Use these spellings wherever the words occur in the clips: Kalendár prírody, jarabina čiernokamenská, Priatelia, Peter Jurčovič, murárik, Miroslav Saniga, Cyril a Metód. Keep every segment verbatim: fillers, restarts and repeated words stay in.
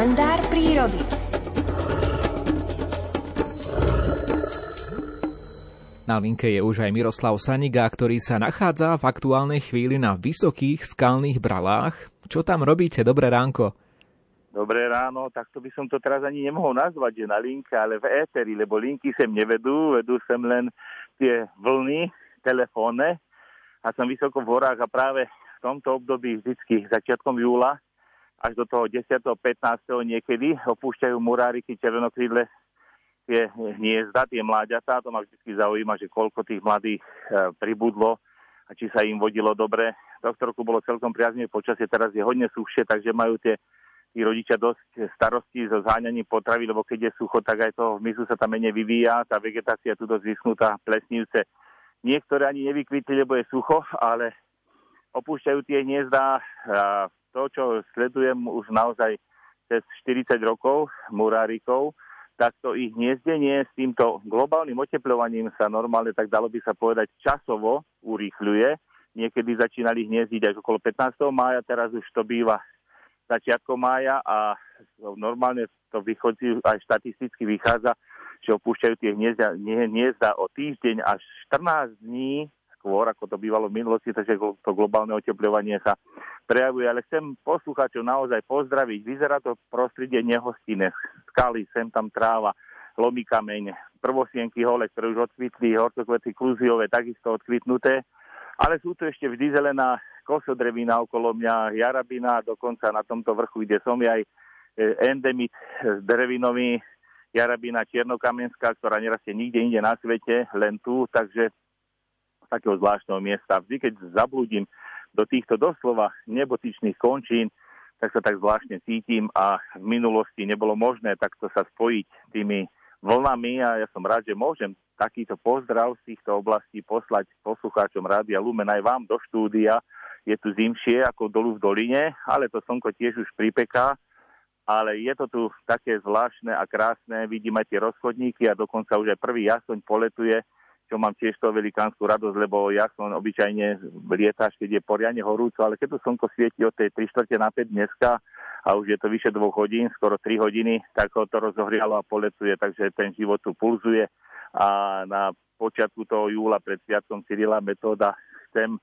Kalendár prírody. Na linke je už aj Miroslav Saniga, ktorý sa nachádza v aktuálnej chvíli na vysokých skalných bralách. Čo tam robíte? Dobré ránko. Dobré ráno, takto by som to teraz ani nemohol nazvať, že na linke, ale v éteri, lebo linky sem nevedú, vedú sem len tie vlny, telefónne a som vysoko v horách a práve v tomto období vždycky začiatkom júla až do toho desiateho pätnásteho niekedy opúšťajú muráriky červenokrídle tie hniezda, tie mláďatá. To ma vždy zaujíma, že koľko tých mladých e, pribudlo a či sa im vodilo dobre. Tohto roku bolo celkom priaznivé počasie, teraz je hodne suchšie, takže majú tie, tí rodičia dosť starostí so zháňaním potravy, lebo keď je sucho, tak aj toho v misu sa tam menej vyvíja, tá vegetácia tu dosť vyschnutá, plesnívce. Niektoré ani nevykvitli, lebo je sucho, ale opúšťajú tie hniezda. To, čo sledujem už naozaj cez štyridsať rokov murárikov, takto ich hniezdenie s týmto globálnym oteplovaním sa normálne, tak dalo by sa povedať, časovo urýchľuje. Niekedy začínali hniezdiť až okolo pätnásteho mája, teraz už to býva začiatkom mája a normálne to vychodí, aj štatisticky vychádza, že opúšťajú tie hniezda, hniezda o týždeň až štrnásť dní skôr, ako to bývalo v minulosti, takže to globálne otepľovanie sa prejavuje. Ale chcem poslucháčov naozaj pozdraviť. Vyzerá to prostredie nehostinné. Skaly, sem tam tráva, lomí kameň, prvosienky hole, ktoré už odkvitli, hortokvety kluziové, takisto odkvitnuté. Ale sú tu ešte vždy zelená kosodrevina okolo mňa, jarabina, dokonca na tomto vrchu, kde som, je aj endemit drevinový, jarabina čiernokamenská, ktorá nerastie nikde inde na svete, len tu, takže takého zvláštneho miesta. Vždy, keď zablúdim do týchto doslova nebotičných končín, tak sa tak zvláštne cítim a v minulosti nebolo možné takto sa spojiť tými vlnami a ja som rád, že môžem takýto pozdrav z týchto oblastí poslať poslucháčom Rádia Lumen aj vám do štúdia. Je tu zimšie ako dolu v doline, ale to slnko tiež už pripeká. Ale je to tu také zvláštne a krásne. Vidíme tie rozchodníky a dokonca už aj prvý jasoň poletuje, čo mám tiež to velikánsku radosť, lebo jasoň obyčajne lieta, keď je poriadne horúco, ale keď to slnko svieti od tej tri štvrte na päť dneska a už je to vyše dvoch hodín, skoro tri hodiny, tak ho to rozohrialo a poletuje, takže ten život tu pulzuje. A na počiatku toho júla pred sviatkom Cyrila a Metóda chcem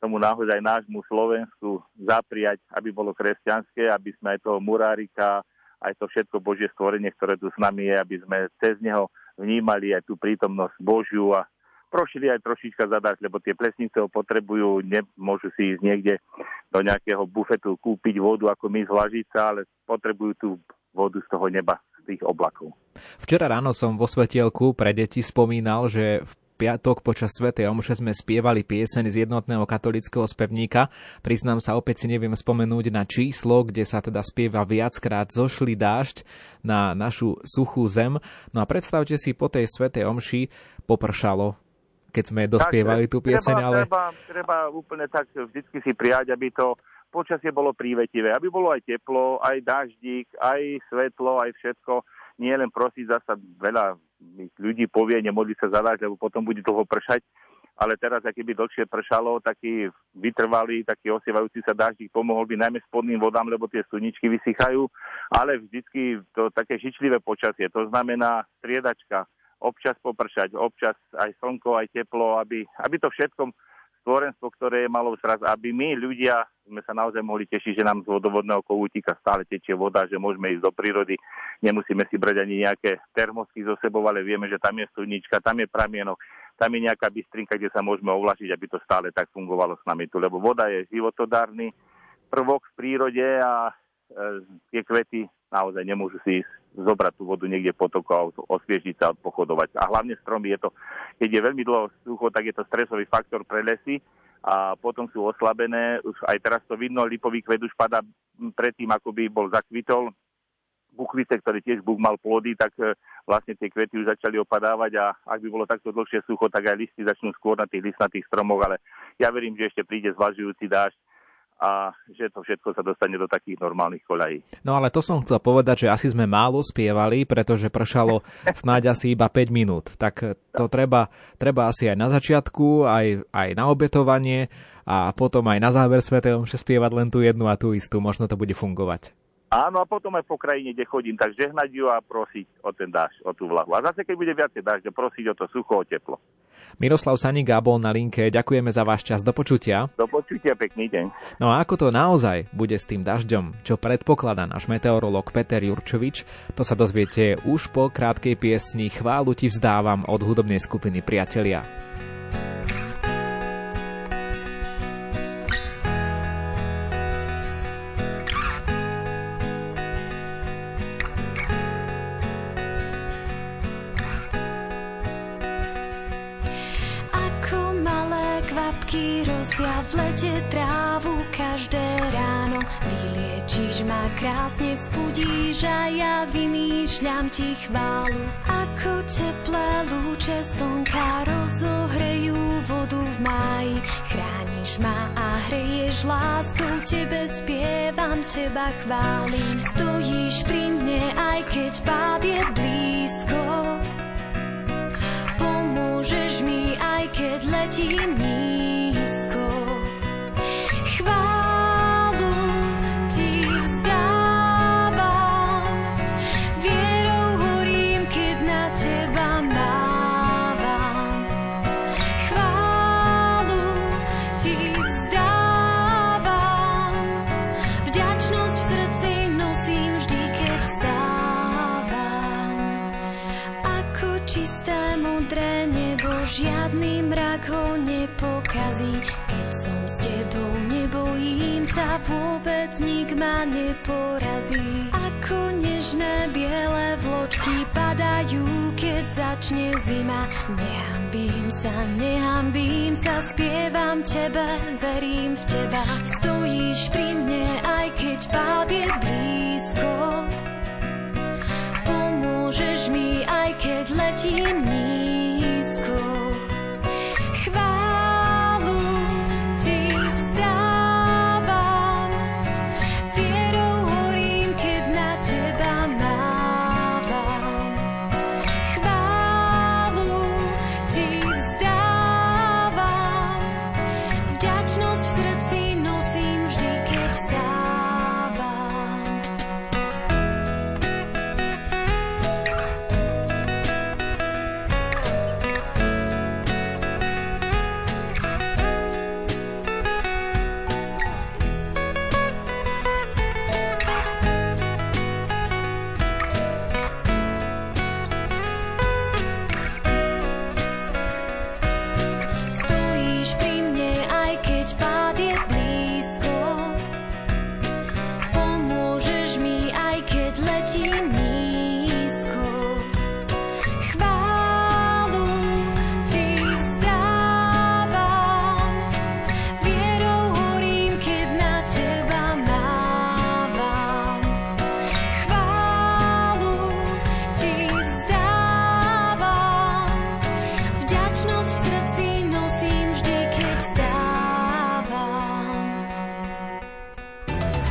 tomu naozaj nášmu Slovensku zapriať, aby bolo kresťanské, aby sme aj toho murárika, aj to všetko Božie stvorenie, ktoré tu s nami je, aby sme cez neho vnímali aj tú prítomnosť Božiu a prošili aj trošička zadať, lebo tie plesnice ho potrebujú, nemôžu si ísť niekde do nejakého bufetu kúpiť vodu, ako my z Lažica, ale potrebujú tú vodu z toho neba, z tých oblakov. Včera ráno som vo svetielku pre deti spomínal, že v piatok počas svätej omše sme spievali pieseň z jednotného katolického spevníka. Priznám sa, opäť si neviem spomenúť na číslo, kde sa teda spieva viackrát zošli dážď na našu suchú zem. No a predstavte si, po tej svätej omši popršalo, keď sme dospievali tak tú pieseň. Treba, ale... treba, treba úplne tak vždycky si prijať, aby to počasie bolo prívetivé, aby bolo aj teplo, aj dáždík, aj svetlo, aj všetko. Nie len prosiť, zasa veľa ľudí povie, nemodli sa zadať, lebo potom bude dlho pršať. Ale teraz, ak by dlhšie pršalo, taký vytrvalý, taký osievajúci sa dáždik pomohol by najmä spodným vodám, lebo tie studničky vysychajú. Ale vždycky to také žičlivé počasie, to znamená striedačka, občas popršať, občas aj slnko, aj teplo, aby, aby to všetko stvorenstvo, ktoré je malo sraz, aby my ľudia sme sa naozaj mohli tešiť, že nám z vodovodného kohútika stále tečie voda, že môžeme ísť do prírody, nemusíme si brať ani nejaké termosky zo sebou, ale vieme, že tam je studnička, tam je pramienok, tam je nejaká bystrinka, kde sa môžeme ovlačiť, aby to stále tak fungovalo s nami tu, lebo voda je životodárny prvok v prírode a e, tie kvety naozaj nemôžu si ísť zobrať tú vodu niekde potoku, osviežiť sa, pochodovať. A hlavne stromy je to, keď je veľmi dlho sucho, tak je to stresový faktor pre lesy a potom sú oslabené. Už aj teraz to vidno, lipový kvet už padá predtým, ako by bol zakvitol. Bukvice, ktorý tiež Búk mal plody, tak vlastne tie kvety už začali opadávať a ak by bolo takto dlhšie sucho, tak aj listy začnú skôr na tých listnatých stromoch, ale ja verím, že ešte príde zvažujúci dážď a že to všetko sa dostane do takých normálnych koľají. No ale to som chcel povedať, že asi sme málo spievali, pretože pršalo snáď asi iba päť minút. Tak to treba, treba asi aj na začiatku, aj, aj na obetovanie a potom aj na záver svätej omše spievať len tú jednu a tú istú. Možno to bude fungovať. Áno, a potom aj po krajine, kde chodím, tak žehnať ju a prosiť o ten dážď, o tú vlahu. A zase, keď bude viacej dážďa, prosiť o to sucho, o teplo. Miroslav Saniga bol na linke. Ďakujeme za váš čas. Do počutia. Do počutia, pekný deň. No a ako to naozaj bude s tým dažďom, čo predpokladá náš meteorológ Peter Jurčovič, to sa dozviete už po krátkej piesni Chválu ti vzdávam od hudobnej skupiny Priatelia. Kvapky rozsia v lete trávu každé ráno. Vyliečíš ma krásne, vzbudíš a ja vymýšľam ti chválu. Ako teplé lúče slnka rozohrejú vodu v máji. Chrániš ma a hreješ láskou, tebe spievam, teba chválim. Stojíš pri mne, aj keď pád je blízko. Pomôžeš mi, aj keď letím nízko. Chválu ti vzdávam, vierou horím, keď na teba mávam. Chválu ti vzdávam, vďačnosť v srdci nosím vždy, keď vstávam. Ako čisté modré nebo, žiadny mrak ho nepokazí. Keď som s tebou, nebojím sa, vôbec nik ma neporazí. Ako nežné biele vločky padajú, keď začne zima. Nehambím sa, nehambím sa, spievam tebe, verím v teba. Stojíš pri mne, aj keď pád je blízko. Pomôžeš mi, aj keď letím nízko.